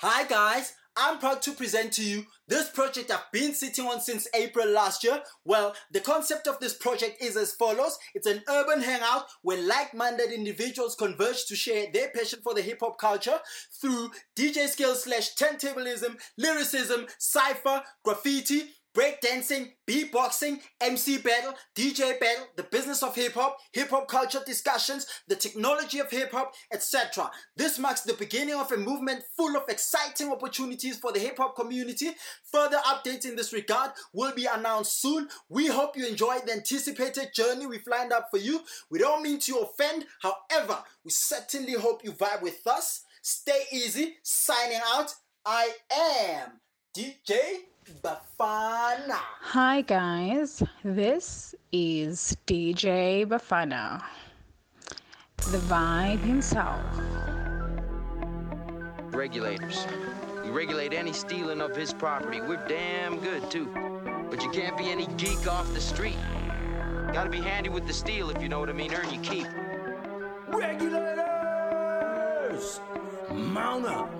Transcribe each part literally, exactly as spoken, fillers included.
Hi guys, I'm proud to present to you this project I've been sitting on since April last year. Well, the concept of this project is as follows. It's an urban hangout where like-minded individuals converge to share their passion for the hip-hop culture through D J skills slash turntablism, lyricism, cypher, graffiti, breakdancing, beatboxing, M C battle, D J battle, the business of hip-hop, hip-hop culture discussions, the technology of hip-hop, et cetera. This marks the beginning of a movement full of exciting opportunities for the hip-hop community. Further updates in this regard will be announced soon. We hope you enjoy the anticipated journey we've lined up for you. We don't mean to offend, however, we certainly hope you vibe with us. Stay easy, signing out, I am D J Bafana. Hi guys, this is D J Bafana, the vibe himself. Regulators, we regulate any stealing of his property. We're damn good too, but you can't be any geek off the street. Gotta be handy with the steal, if you know what I mean. Earn your keep. Regulators, mount up.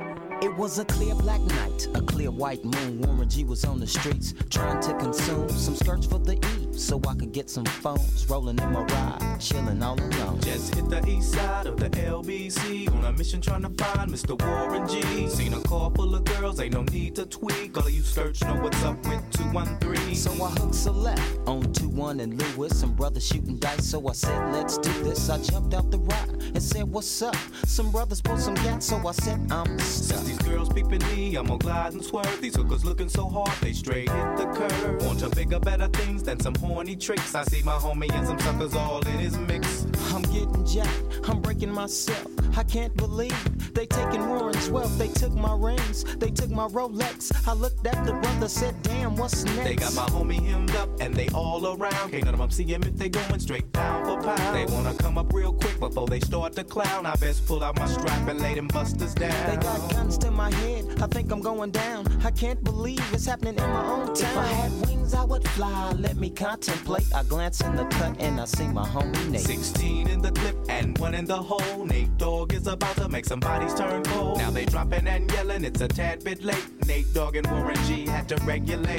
It was a clear black night, a clear white moon. Warren G was on the streets, trying to consume some skirts for the E, so I could get some phones. Rolling in my ride, chilling all alone. Just hit the east side of the L B C, on a mission trying to find Mister Warren G. Seen a car full of girls, ain't no need to tweak. All of you search know what's up with two one three. So I hooked a left on two one and Lewis. Some brothers shooting dice, so I said, let's do this. I jumped out the rock and said, what's up? Some brothers pulled some gas, so I said, I'm stuck. These girls peeping me, I'm gonna glide and swerve. These hookers looking so hard, they straight hit the curve. Want to bigger, better things than some horny tricks. I see my homie and some suckers all in his mix. I'm getting jacked, I'm breaking myself. I can't believe they taking Warren's wealth. They took my rings, they took my Rolex. I looked at the brother, said, damn, what's next? They got my homie hemmed up and they all around. Can't none of them see him if they going straight pound for pound. They wanna come up real quick before they start to clown. I best pull out my strap and lay them busters down. They got guns to my head, I think I'm going down. I can't believe it's happening in my own town. If I had wings, I would fly, let me contemplate. I glance in the cut and I see my homie Nate. Sixteen in the clip and one in the hole. Nate Dogg is about to make some bodies turn cold. Now they dropping and yelling, it's a tad bit late. Nate Dogg and Warren G had to regulate.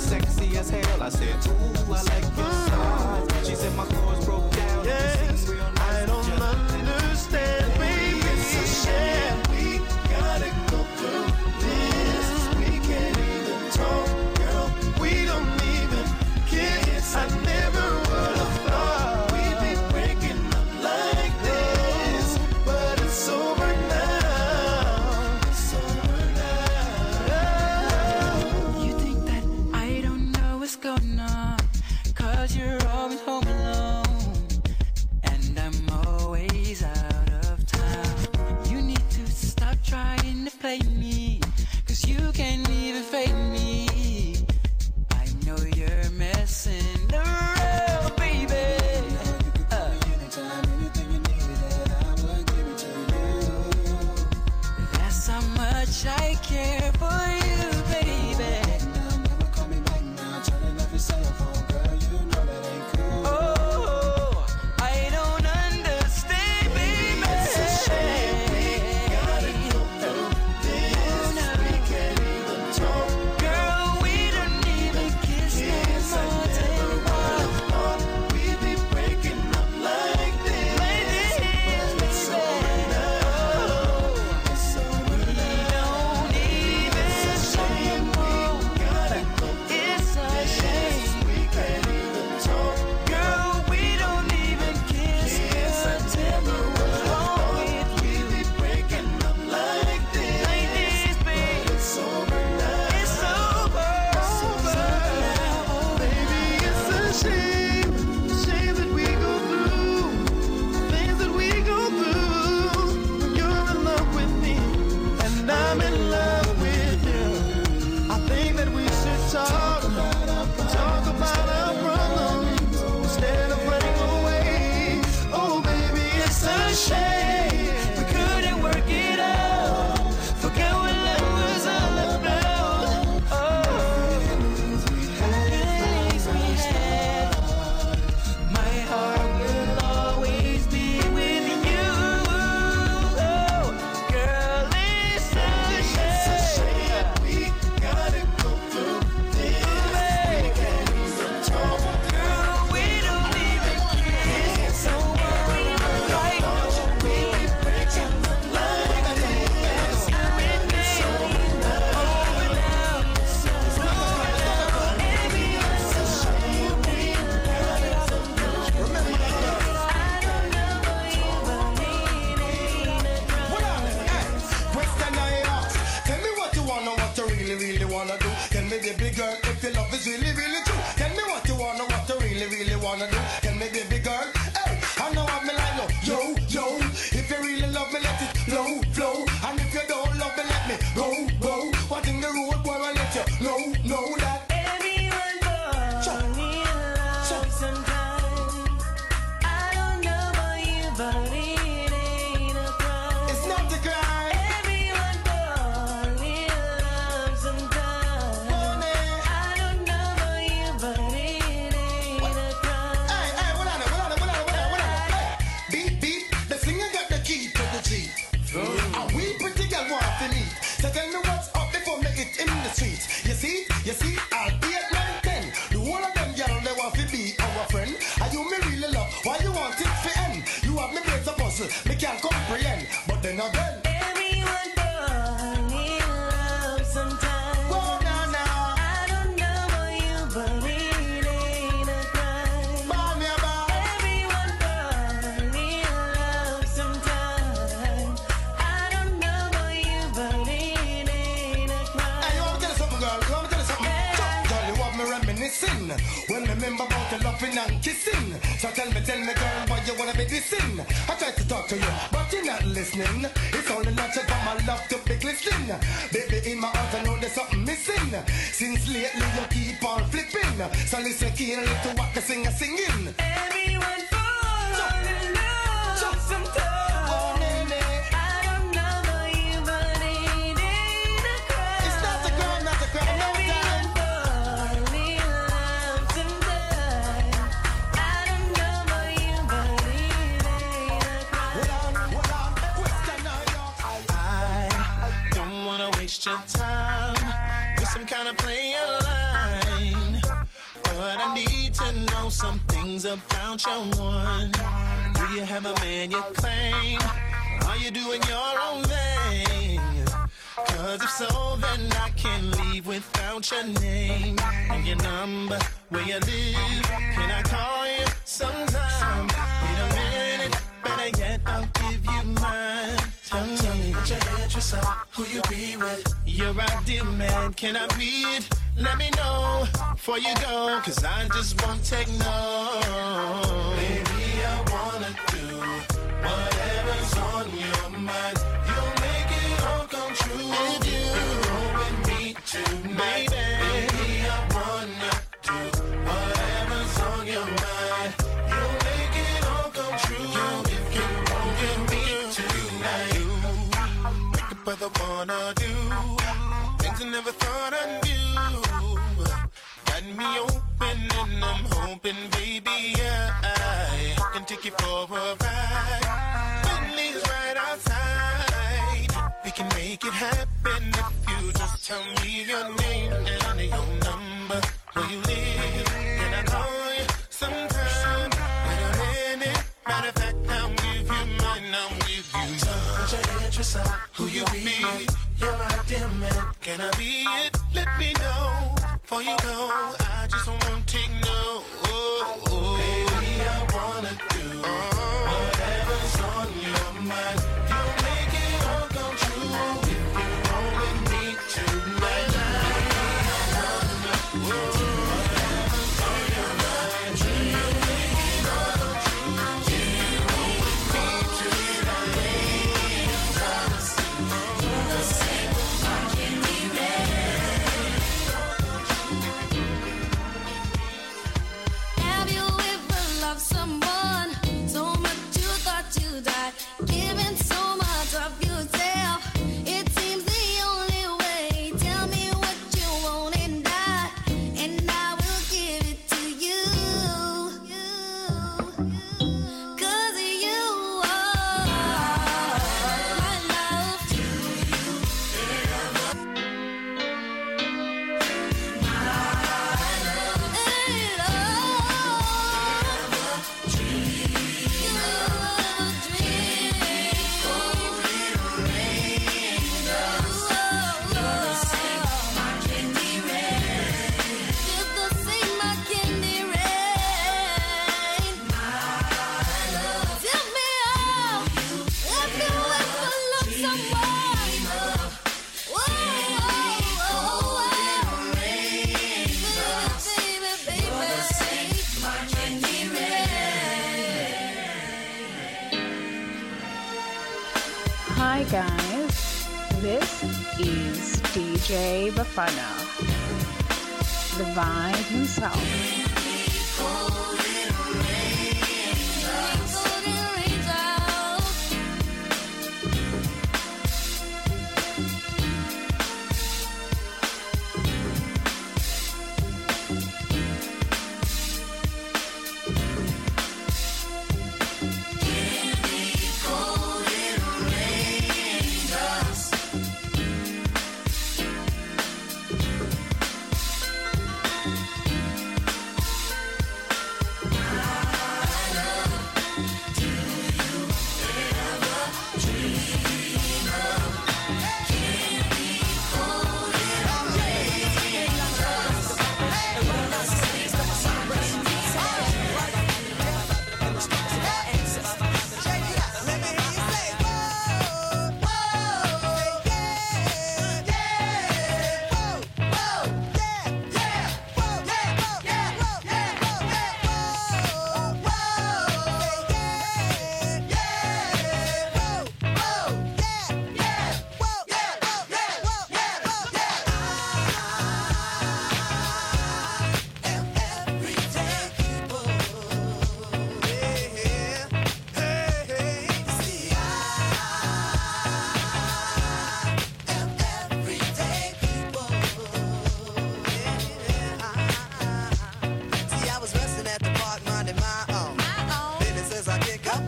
Sexy as hell, I said, ooh, I like your size. She said my chords broke down. Yes, real nice. I don't understand, baby. It's a shame we gotta go through this. We can't even talk, girl. We don't even kiss. I never would have thought we'd be breaking up like this, but it's over now. It's over now. You think that going on, cause you're always home alone, and I'm always out of town. You need to stop trying to play me, cause you can't even fake me. I know you're messing around, baby. Uh, that's how much I care for you. Even I tried to talk to you, but you're not listening. It's only natural for my love to be glistening. Baby, in my heart I know there's something missing. Since lately you keep on flipping. So listen keenly to what the singer singing. Everyone falls in love sometimes. Your time with some kind of play line, but I need to know some things about your one. Do you have a man you claim? Are you doing your own thing? Cause if so, then I can't leave without your name and your number, where you live. Can I call you sometime? Wait a minute, better yet, I'll give you mine. Tell me what your address are, who you be with. You're a demand, can I be it? Let me know before you go, cause I just won't take no. Baby, I wanna do whatever's on your mind. You'll make it all come true with you. You're going with me tonight. Baby, baby, I wanna do whatever's on your mind. You'll make it all come true. But I wanna do things I never thought I'd do. Got me open and I'm hoping, baby, yeah, I can take you for a ride. Bentley's right outside. We can make it happen if you just tell me your name and your number, where you live. Can I call you sometime? Wait a minute, matter of fact, I'll give you mine, I'll give you time. Who you be? You're a damn man. Can I be it? Let me know. Before you go, I just won't take no. Oh, oh. Baby, I wanna do whatever's on your mind. You'll make it all come true if you roll with me tonight. Baby, I wanna do. Hi guys, this is D J Bafana, the vibe himself.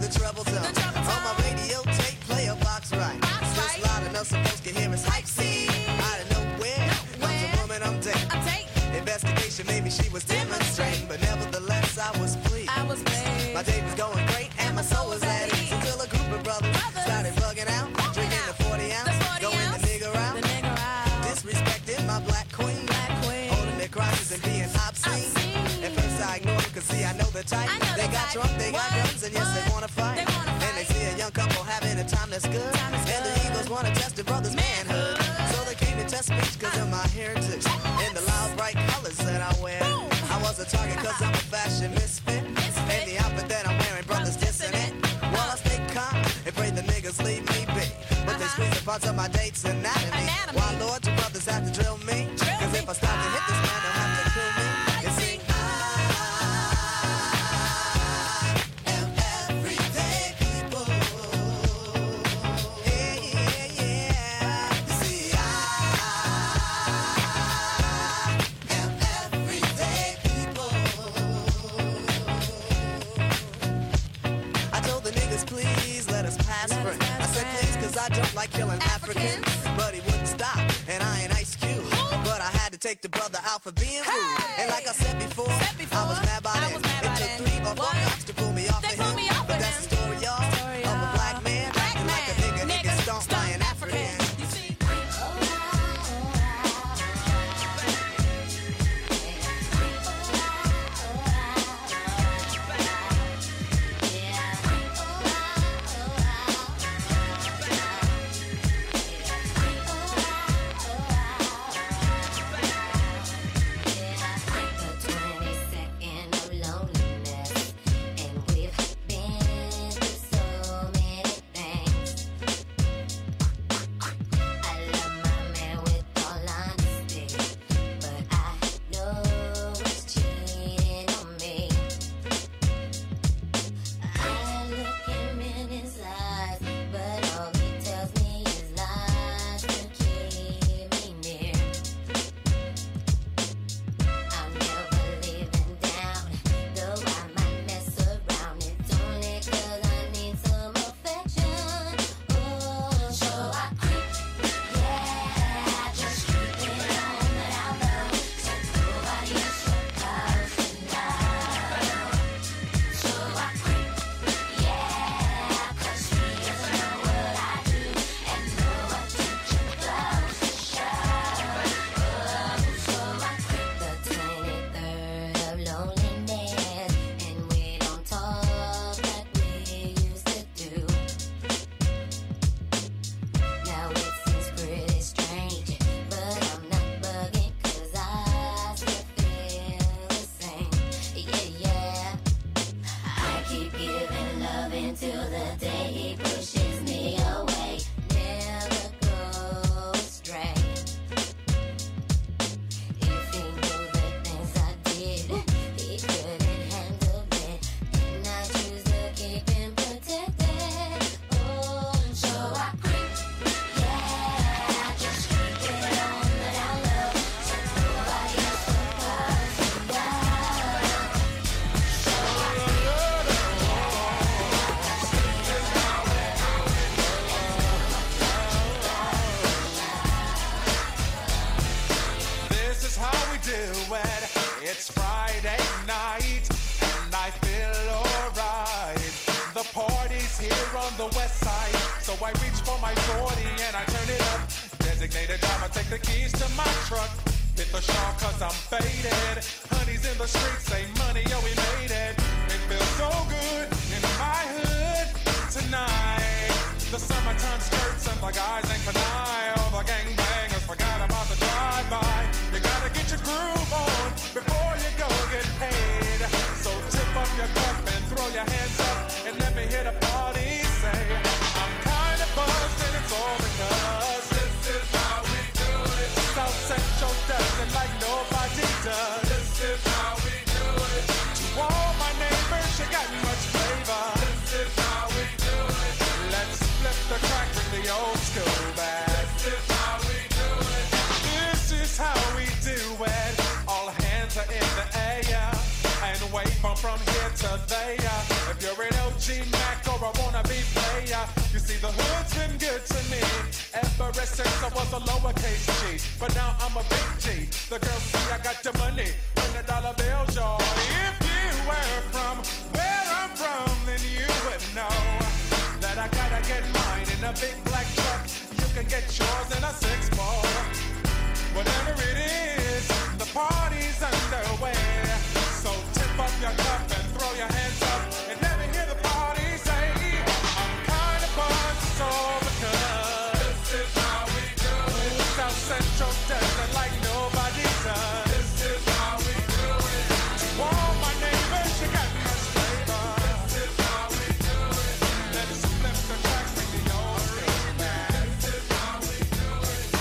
the treble tone. On my radio tape, play a box right. Box right. Just loud enough so folks can hear us. Hype C. Out of nowhere, nowhere. Comes a woman I'm dating. I'm dating. Investigation, maybe she was demonstrating, but nevertheless I was pleased. I was pleased. My day was going great and my soul was at ease until a group of brothers, brothers. started bugging out, bugging drinking out. The forty ounce, the forty going ounce. The nigger out, the nigger out, disrespecting my black queen, black queen. Holding their crosses and being obscene. I ignore them, cause see I know the type. Know they the got drunk, they what? Got guns, and yes, what? They wanna fight. They wanna and fight. They see a young couple having a time that's good. Time and good. The Eagles wanna test the brother's manhood. manhood. So they came to test me, cause uh. of my heritage. Uh. And the loud, bright colors that I wear. Boom. I was a target, cause uh-huh. I'm a fashion misfit. misfit. And the outfit that I'm wearing, brothers dissing it. Uh. While I stay calm and pray the niggas leave me be. But uh-huh. they squeeze the parts of my date's anatomy. anatomy. Why, Lord, your brothers have to drill me? Drill cause me. If I stop to hit this man, they'll have to kill me. I don't like killing Africans. Africans, but he wouldn't stop, and I ain't Ice Cube. Ooh. But I had to take the brother out for being rude. Hey. And like I said before, said before I was mad by him. It took it. three or four cops to pull me off they of him. Me off but that's the story, y'all, story of a black man black acting man. Like a nigga, nigga, nigga stomped by an African. African. From here to there, if you're an O G Mac or I wanna be player. You see, the hood's been good to me ever since I was a lowercase G. But now I'm a big G. The girls see I got the money, ring the dollar bills, y'all. If you were from where I'm from, then you would know that I gotta get mine in a big black truck. You can get yours in a six-ball. Whatever it is, the party's underway. So tip up your cup and throw your hands up and let me hear the party say, I'm kind of buzzed, it's all because this is how we do it. South Central does it like nobody does. This is how we do it. To all my neighbors, you got much flavor. This is how we do it. Let us flip the tracks and the old back. This is how we do it.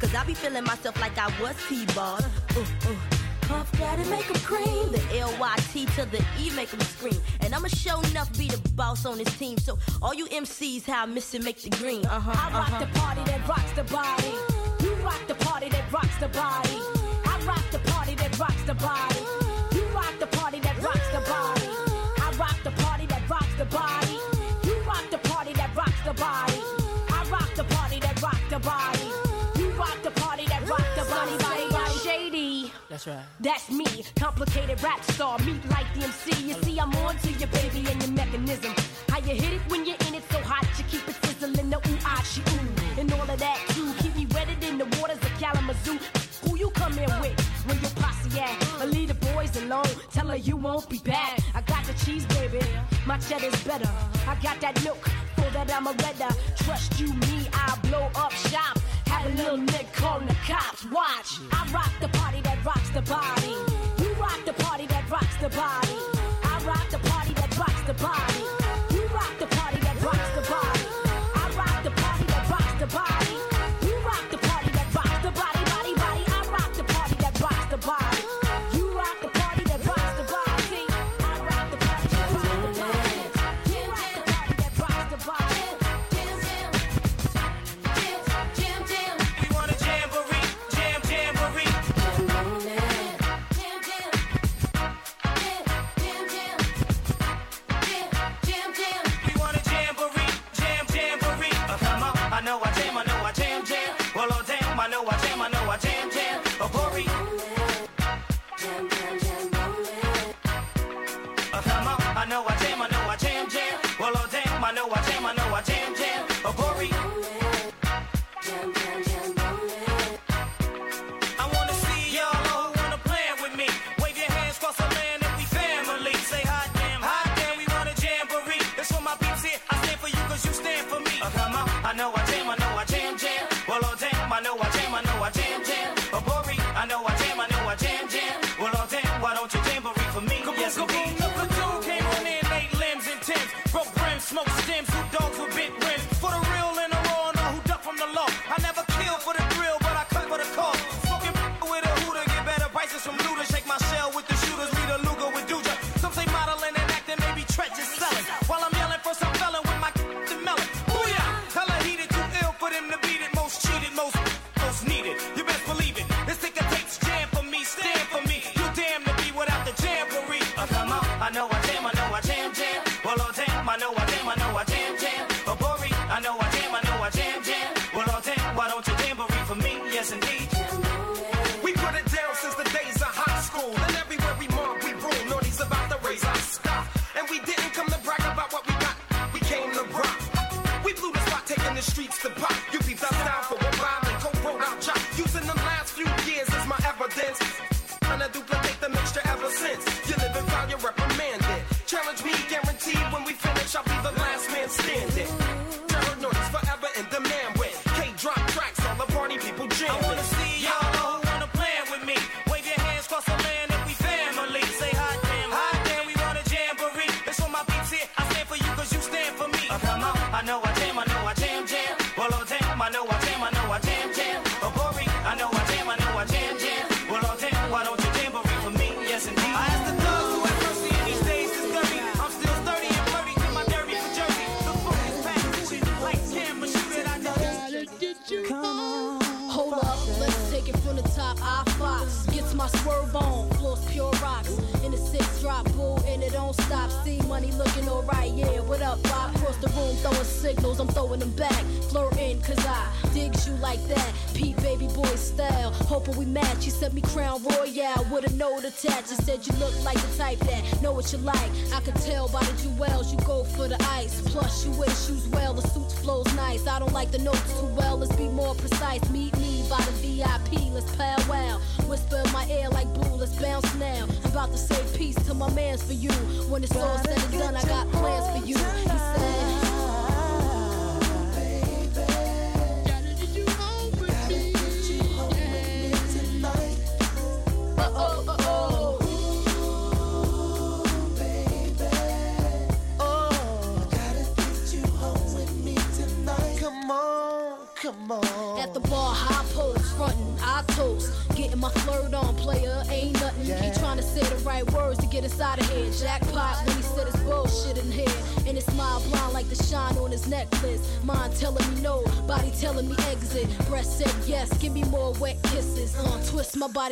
Cause I be feeling myself like I was T-ball. Ooh, ooh. Puff Daddy make 'em cream. The L Y T to the E make 'em scream. And I'ma show enough be the boss on this team. So all you M Cs, how I miss it, make the green. Uh-huh, I rock uh-huh. the party that rocks the body. You rock the party that rocks the body. I rock the party that rocks the body. You rock the party that rocks the body. I rock the party that rocks the body. You rock the party that rocks the body. I rock the party that rocks the body. That's right. That's me, complicated rap star, meet like D M C. You see, I'm on to your baby and your mechanism. How you hit it when you're in it so hot, you keep it sizzling. The ooh, ah, she ooh, and all of that too. Keep me wetted in the waters of Kalamazoo. Who you come in with, when your posse at? I leave the boys alone, tell her you won't be back. I got the cheese, baby, my cheddar's better. I got that milk, for that I'm a redder. Trust you me, I'll blow up shop. Had a little nigga calling the cops, watch. I rock the party that rocks the body. You rock the party that rocks the body. I rock the party that rocks the body. You rock the party that rocks the body. I rock the party that rocks the body. You rock the party that rocks the body, body, body. I rock the party that rocks the body. You rock the party that rocks the body. I rock the party that rocks the body. You rock the party that rocks the body.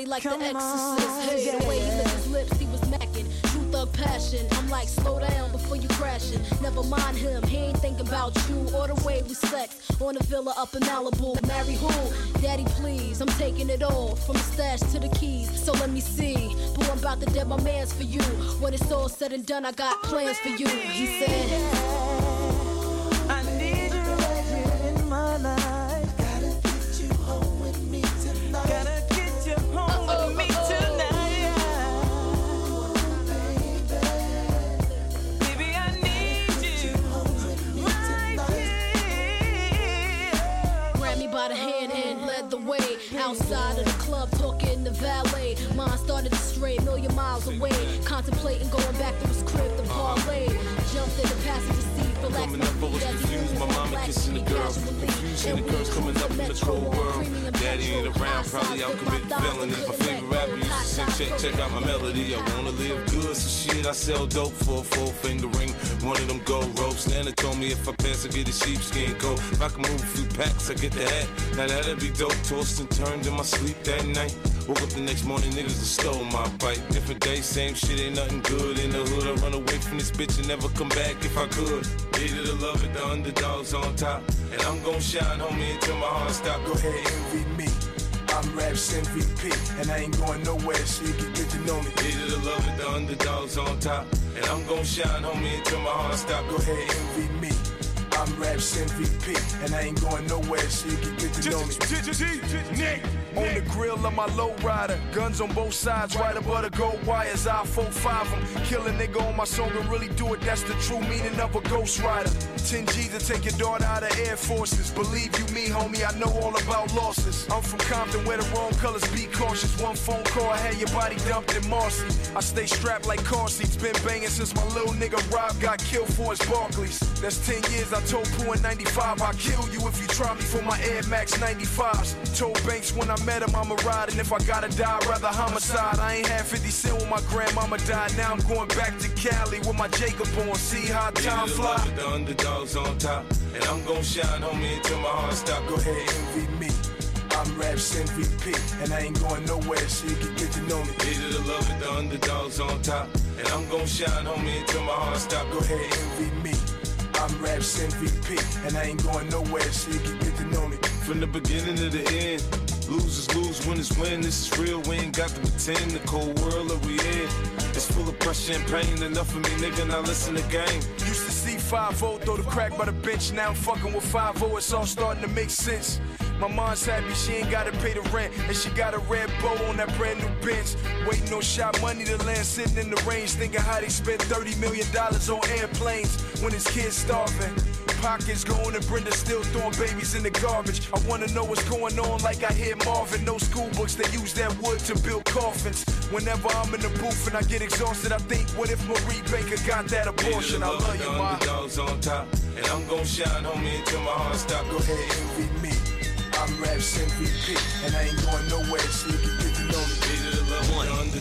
Like come the Exorcist, on, hey, yeah. The way he licked his lips, he was macking. True thug passion, I'm like, slow down before you crashing. Never mind him, he ain't thinking about you or the way we sex on a villa up in Malibu. Marry who? Daddy, please, I'm taking it all from the stash to the keys. So let me see, but I'm about to dead my man's for you. When it's all said and done, I got plans for you. He said, I need you right here in my life. Gotta get you home with me tonight. Gotta by the hand and club talking the valet. Mine started to stray, million miles away. Contemplating going back to his crib, the parlay. Jumped in the passenger seat, relaxed my feet as he used my mama kissing the girls. Confusing the girls coming up in the cold world. Daddy ain't around, probably I'll commit felonies. My favorite rapper used to sing, check, check out my melody. I wanna live good, so shit, I sell dope for a full finger ring. One of them gold ropes. Nana told me if I pass, I get a sheepskin coat. If I can move a few packs, I get the hat. Now that'd be dope. Tossed and turned in my sleep that night. Woke up the next morning, niggas that stole my bike. Different day, same shit, ain't nothing good in the hood. I run away from this bitch and never come back if I could. Hate it or love it, the underdog's on top. And I'm gon' shine, homie, until my heart stop. Go ahead, envy me. I'm Raps M V P. And I ain't going nowhere, so you can get to know me. Hate it or love it, the underdog's on top. And I'm gon' shine, homie, until my heart stop. Go ahead, envy me. I'm Raps M V P, and I ain't going nowhere, so you can get to know me. On the grill of my lowrider, guns on both sides, right above the gold wires. I four five them, kill a nigga on my song and really do it. That's the true meaning of a ghost rider. ten G's to take your daughter out of Air Forces. Believe you me, homie, I know all about losses. I'm from Compton, where the wrong colors be cautious. One phone call, I had your body dumped in Marcy. I stay strapped like car seats, been banging since my little nigga Rob got killed for his Barclays. That's ten years I told Pooh in ninety-five, I'll kill you if you try me for my Air Max ninety-fives. Told Banks when I met him, I'ma ride, and if I gotta die, I'd rather homicide. I ain't had fifty cent when my grandmama died. Now I'm going back to Cali with my Jacob on. See how time fly. Love it, the underdog's on top, and I'm gon' shine, homie, until my heart stop. Go ahead, envy me. I'm Raps M V P, and I ain't going nowhere, so you can get to know me. Either the love it, the underdog's on top, and I'm gon' shine, homie, until my heart stop. Go ahead, envy me. I'm Raps M V P, and I ain't going nowhere, so you can get to know me. From the beginning to the end, losers lose, winners win. This is real, we ain't got to pretend. The cold world that we in, it's full of pressure and pain. Enough of me, nigga, now listen to game. Used to see five oh throw the crack by the bench. Now I'm fucking with five oh, it's all starting to make sense. My mom's happy, she ain't gotta pay the rent. And she got a red bow on that brand new bench. Waiting on shot money to land, sitting in the range. Thinking how they spent thirty million dollars on airplanes when his kids starving. Pockets going and Brenda still throwing babies in the garbage. I wanna know what's going on like I hear Marvin. No school books, they use that wood to build coffins. Whenever I'm in the booth and I get exhausted, I think, what if Marie Baker got that abortion? I love you, Ma. Underdog's on top, and I'm gon' shine, homie, until my heart stop. Go ahead, envy me. I'm Raps M V P, and I ain't going nowhere, so you can get to know me. One, two,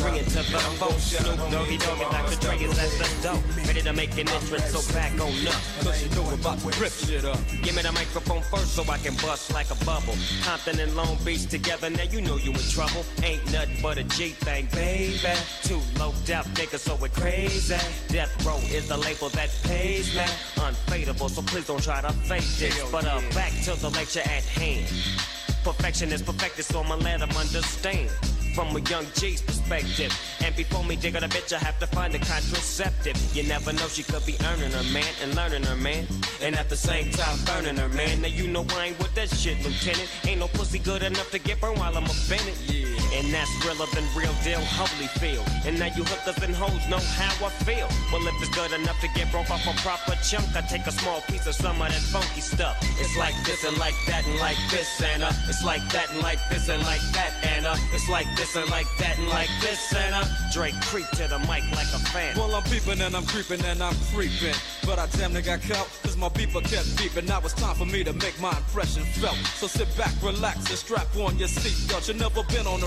three, and to the four. Snoop Doggy Dogg and Doctor Dre is at the door. Ready to make an entrance, so back on up. Cause you know about to rip shit up. Give me the microphone first so I can bust like a bubble. Compton and Long Beach together, now you know you in trouble. Ain't nothing but a G thing, baby. Too low death, nigga, so we're crazy. Death Row is the label that pays me. Unfadable, so please don't try to fake this. But uh, back to the lecture at hand. Perfection is perfected, so I'ma let them understand. From a young G's perspective. And before me digging a bitch, I have to find a contraceptive. You never know, she could be earning her man and learning her man. And at the same time, burning her man. Now you know I ain't with that shit, Lieutenant. Ain't no pussy good enough to get burned while I'm offended. Yeah. And that's realer than real deal, Holyfield. And now you hookers and hoes know how I feel. Well, if it's good enough to get broke off a proper chunk, I take a small piece of some of that funky stuff. It's like this and like that and like this, Anna. It's like that and like this and like that, Anna. It's like this and like that and like this, and I Drake creep to the mic like a fan. Well, I'm beeping and I'm creeping and I'm creeping, but I damn near got caught cause my beeper kept beeping. Now it's time for me to make my impression felt. So sit back, relax, and strap on your seatbelt. You never been on a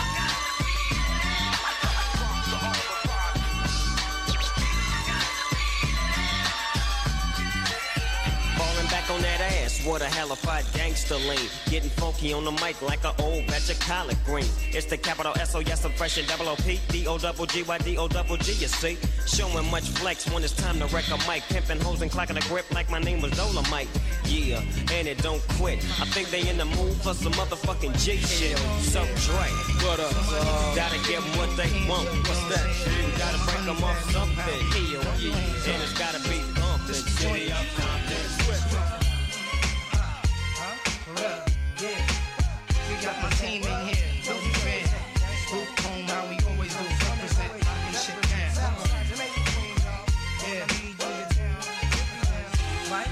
That's what a halified gangster lean. Getting funky on the mic like an old batch of collard green. It's the capital S O S, I'm fresh and double O P. D O double G Y D O double G, you see. Showing much flex when it's time to wreck a mic. Pimping hoes and clocking a grip like my name was Dolomite. Yeah, and it don't quit. I think they in the mood for some motherfucking G shit. So Drake, what up? Gotta give them what they want. What's that? You gotta break them off something. Hell yeah, and it's gotta be pumping. City of Compton. Got my team in here, no friend. Scoop home, how we always do represent. This shit down. Yeah, we do it down. Right?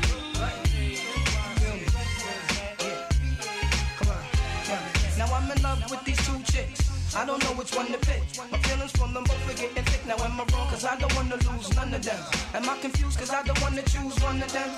Feel me? Yeah. Come on. Now I'm in love with these two chicks. I don't know which one to pick. My feelings from them both are getting thick. Now am I wrong? Cause I don't want to lose none of them. Am I confused? Cause I don't want to choose one of them.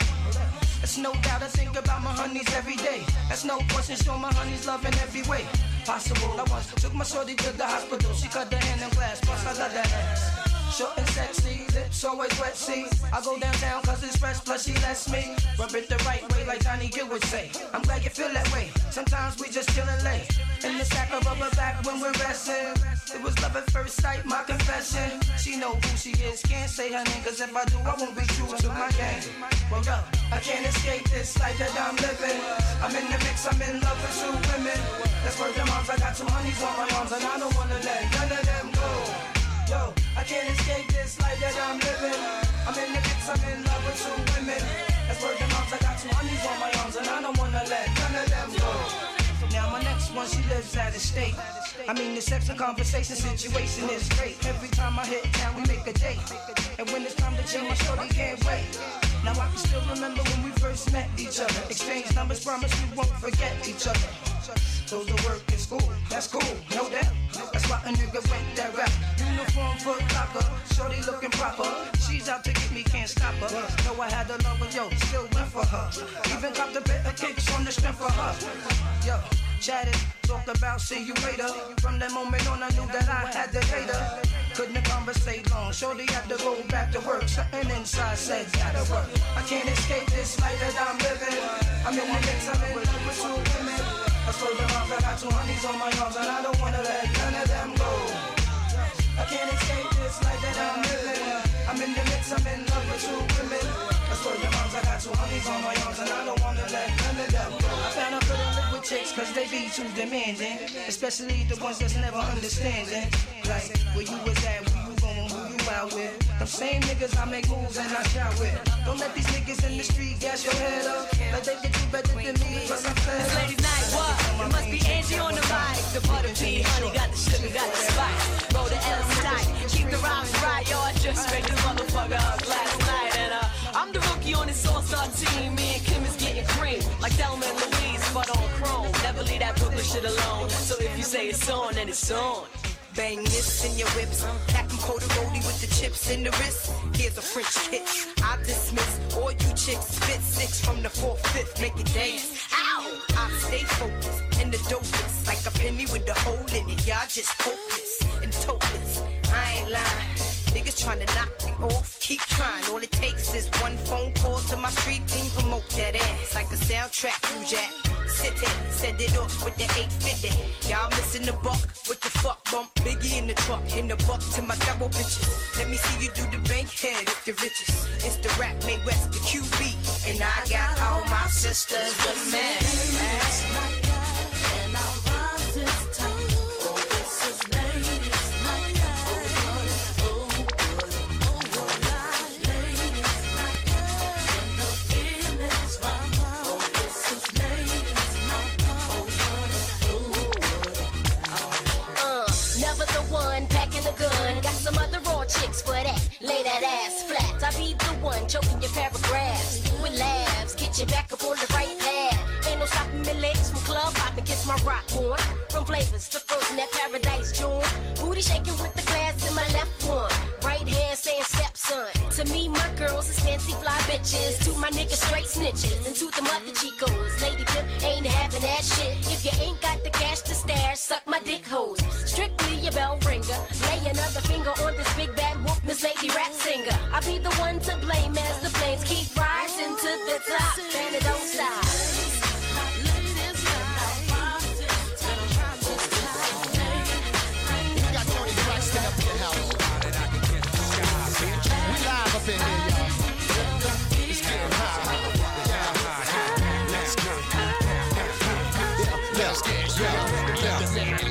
It's no doubt I think about my honeys every day. That's no question, show my honeys love in every way possible. I once took my shorty to the hospital. She cut the hand in glass, plus I love that ass. Short and sexy, lips always wet, see. I go downtown cause it's fresh, plus she lets me rub it the right way like Johnny Gill would say. I'm glad you feel that way. Sometimes we just chillin' late in the sack of rubber back when we're resting. It was love at first sight, my confession. She know who she is, can't say her name. Cause if I do, I won't be true to my game. Well, up, I can't escape this life that I'm living. I'm in the mix, I'm in love with two women. That's where the moms, I got two honeys on my arms. And I don't wanna let none of them go. Yo, I can't escape this life that I'm living. I'm in the mix, I'm in love with two women. That's where the moms, I got two honeys on my arms. And I don't wanna let none of them go. Now my next one, she lives out of state. I mean the sex and conversation situation is great. Every time I hit town we make a date. And when it's time to chill my shorty can't wait. Now I can still remember when we first met each other. Exchange numbers, promise we won't forget each other. Those that work in school, that's cool, no doubt. That's why a nigga went that route. Uniform for locker, shorty looking proper. She's out to get me, can't stop her. Know I had a lover, yo, still went for her. Even copped a bit of kicks on the strength for her. Yo, chatted, talked about, see you later. From that moment on, I knew that I had to hate her. Couldn't conversate long, shorty had to go back to work. Something inside said, gotta work. I can't escape this life that I'm living. I'm in the mix, I'm in love with two women. I stole the moms, I got two honeys on my arms, and I don't wanna let none of them go. I can't escape this life that I'm living. I'm in the mix, I'm in love with two women. I stole the moms, I got two honeys on my arms, and I don't wanna let none of them go. I found I couldn't live with chicks, cause they be too demanding. Especially the ones that's never understanding. Like, where you was at, where you going, who you out with. Them same niggas I make moves and I shout with. Don't let these niggas in the street gas your head up. Like they could do better than me, cause I'm fed up. Ladies night, what? It must be Angie on the mic. The butter pea, honey, got the sugar, got the spice. Roll the L's tight, keep the rhymes right. Yo, I just spread the motherfucker up last night. And uh, I'm the rookie on this all-star team. Me and Kim is getting cream, like Thelma and Louise, but on chrome. Never leave that Brooklyn shit alone. So if you say it's on, then it's on. Bang this in your whips, pack them corduroy with the chips in the wrist. Here's a French kiss, I dismiss all you chicks. Spit six from the fourth, fifth, make it dance. Ow! I stay focused and the dopest, like a penny with the hole in it. Y'all just hopeless and topless. I ain't lying. Niggas tryna knock me off, keep trying. All it takes is one phone call to my street team. Promote that ass like a soundtrack, you jack. Sit there, send it off with the eight fifty. Y'all missing the buck, what the fuck bump? Biggie in the truck, in the buck to my double bitches. Let me see you do the bank head if the riches. It's the rap, May West, the Q B. And I got all my sisters with men. And I'll rise this time. Chicks for that, lay that ass flat. I be the one choking your paragraphs with laughs, get you back up on the right path. Ain't no stopping my legs from club hopping, kiss my rock on. From flavors to frozen at Paradise June. Booty shaking with the glass in my left one, right hand saying stepson. To me, my girls is fancy fly bitches. To my niggas, straight snitches. And to the mother chicos, Lady Pimp ain't having that shit. If you ain't got the cash to stash, suck my dick hoes. Strictly your bell ringer. Lay another finger on this big bad whoop, this lady rap singer. I be the one to blame as the flames keep rising to the top. And it don't stop.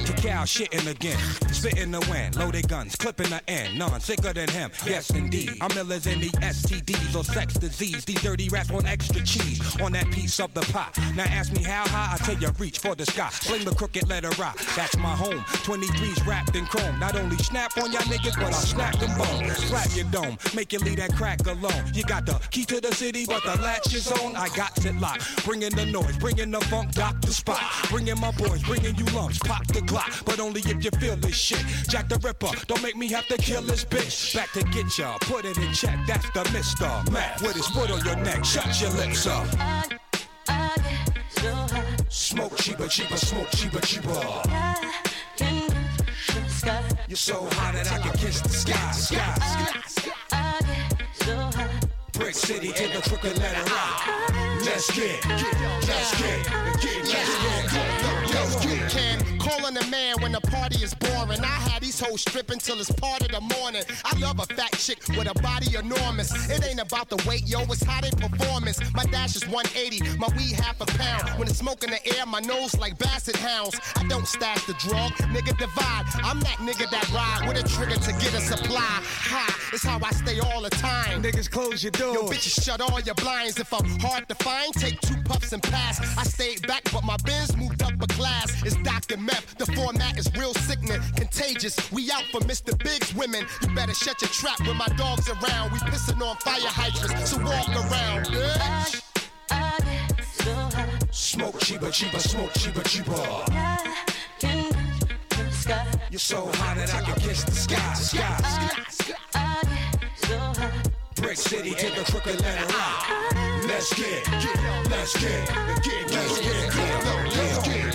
Cacao shitting again, spitting the wind, loaded guns, clipping the end, none sicker than him, yes indeed. I'm illers in the S T Ds or sex disease, these dirty rats want extra cheese on that piece of the pie. Now ask me how high, I tell you reach for the sky, sling the crooked letter rock, that's my home. Twenty-threes wrapped in chrome, not only snap on y'all niggas, but I snap them bones, slap your dome, make you leave that crack alone. You got the key to the city, but the latch is on. I got it locked, bringing the noise, bringing the funk, dock the spot, bringing my boys, bringing you lumps, pop the Glock, but only if you feel this shit. Jack the Ripper, don't make me have to kill this bitch. Back to get ya, put it in check. That's the Mister Mack with his foot on your neck. Shut your lips up. I, I get so high. Smoke cheaper, cheaper, smoke cheaper, cheaper. I can kiss the sky. You're so high that I can kiss the sky. Sky, sky, sky. I, I get so high. Brick City to the crooked letter I. Let's get, let's get, let's get, let's get. Can. Calling a man when the party is boring. I had these hoes stripping till it's part of the morning. I love a fat chick with a body enormous. It ain't about the weight, yo, it's how they performance. My dash is one eighty, my weed half a pound. When it's smoke in the air, my nose like basset hounds. I don't stash the drug, nigga divide. I'm that nigga that ride with a trigger to get a supply. Ha, it's how I stay all the time. Niggas close your doors. Yo, bitches shut all your blinds. If I'm hard to find, take two puffs and pass. I stayed back, but my biz moved up a class. It's Doctor Meth, the format is real sickening, contagious, we out for Mister Big's women. You better shut your trap when my dog's around. We pissing on fire hydrants, so walk around, bitch. I, I get so high. Smoke cheaper, cheaper, smoke cheaper, cheaper. I can kiss the sky. You're so high that I can kiss the sky, sky, sky, sky. I, I get so high. Brick City to the crooked letter I. Let's get, let's get, let's get, let's get, let's get.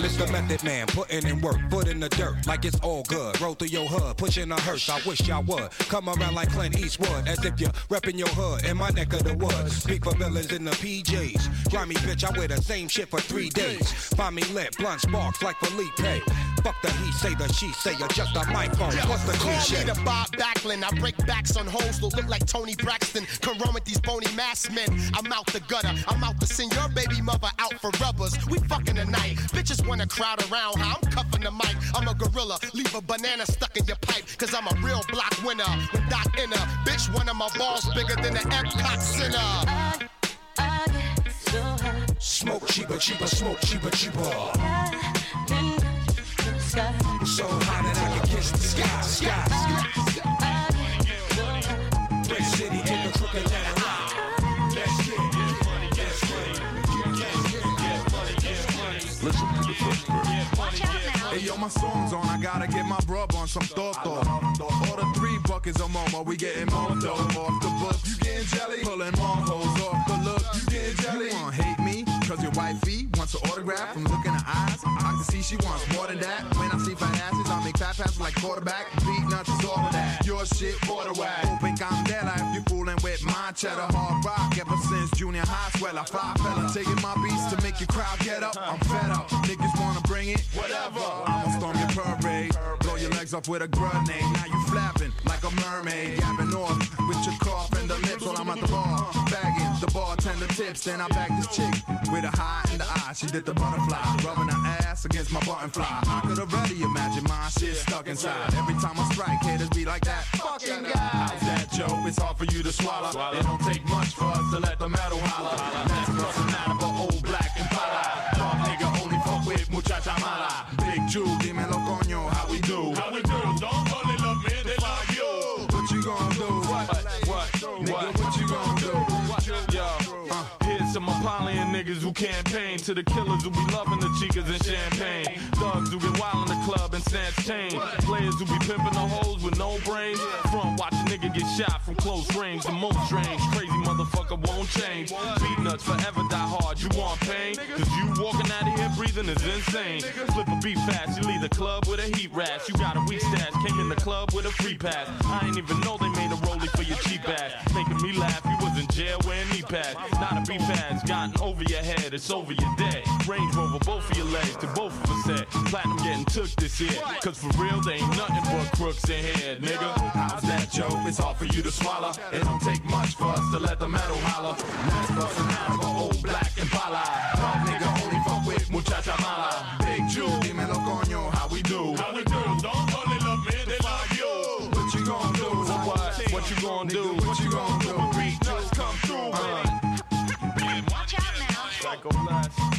Mister Method Man, putting in work, foot in the dirt, like it's all good. Roll through your hood, pushing a hearse, I wish y'all would. Come around like Clint Eastwood, as if you're repping your hood in my neck of the woods. Speak for villains in the P Js. Grimy bitch, I wear the same shit for three days. Find me lit, blunt sparks like Felipe. Fuck the he say, the she say, adjust our microphone. What's the cliche? Call me the Bob Backlund, I break backs on hoes who look like Tony Braxton. Come run with these bony mass men, I'm out the gutter. I'm out to send your baby mother out for rubbers. We fucking tonight, bitches want a crowd around, huh? I'm cuffing the mic, I'm a gorilla, leave a banana stuck in your pipe, cause I'm a real block winner, with Doc inner, bitch, one of my balls bigger than the Epcot Center. I, I get so high. Smoke cheaper, cheaper, smoke cheaper, cheaper. I can kiss the sky. I'm so high that I can kiss the sky, sky, sky. I, I get so high. Brick City in the crooked letter I. Let's get money, let's get money. Listen to the first verse. Hey yo, my song's on. I gotta get my bruv on some thought thought. All the three buckets of mama, we getting more dough off the book. You getting jelly, pulling more hoes off the look. You getting jelly. You wanna hate me? Cause your wifey wants an autograph from looking her eyes. I can see she wants more than that. When I see fat asses, I make fat passes like quarterback. Beatnuts is all of that. Your shit for the whack. Don't think I'm dead if you fooling with my cheddar. Hard rock ever since junior high. Swell, I fly fella. Taking my beats to make your crowd get up. I'm fed up. Niggas wanna bring it. Whatever. I'ma storm your parade. Blow your legs up with a grenade. Now you flapping like a mermaid. Gabbing off with your cough and the lips while I'm at the bar. Bagging the bartender tips. Then I bag this chick. With a high in the eye, she did the butterfly, rubbing her ass against my button fly. I could already imagine my shit stuck inside. Every time I strike, haters be like that fucking guy. How's that, Joe? It's hard for you to swallow. It don't take much for us to let the metal holler. That's bustin' out of an old black Impala. Dark nigga only fuck with muchacha mala. Big Jew, dímelo coño, how we do? How we do? Don't only love me, they love you. What you gon' do? What? What? Nigga, what you gon' do? Yo, uh, here's some Apollo niggas who campaign to the killers who be loving the chicas and champagne. Thugs who get wild in the club and snatch chains. Players who be pimping the hoes with no brains. Front watch a nigga get shot from close range. The most strange, crazy motherfucker won't change. Beatnuts forever die hard, you want pain? Cause you walking out of here breathing is insane. Flip a beat fast, you leave the club with a heat rash. You got a weak stash, came in the club with a free pass. I ain't even know they made a rollie for your cheap ass. Making me laugh, you was in jail wearing knee pads. Not a beat pads, gotten over your head, it's over your day. Range Rover, both of your legs, to both of us at. Platinum getting took this year, cause for real, they ain't nothing but crooks in here, nigga. How's that, Joe? It's hard for you to swallow. It don't take much for us to let the metal holler. Nice bustin' out of an old black Impala. Pop nigga only fuck with muchacha mala. Big Jew, dímelo. gon' do? What you gon' do? Beatnuts come through, baby. Watch out now. Psycho nuts.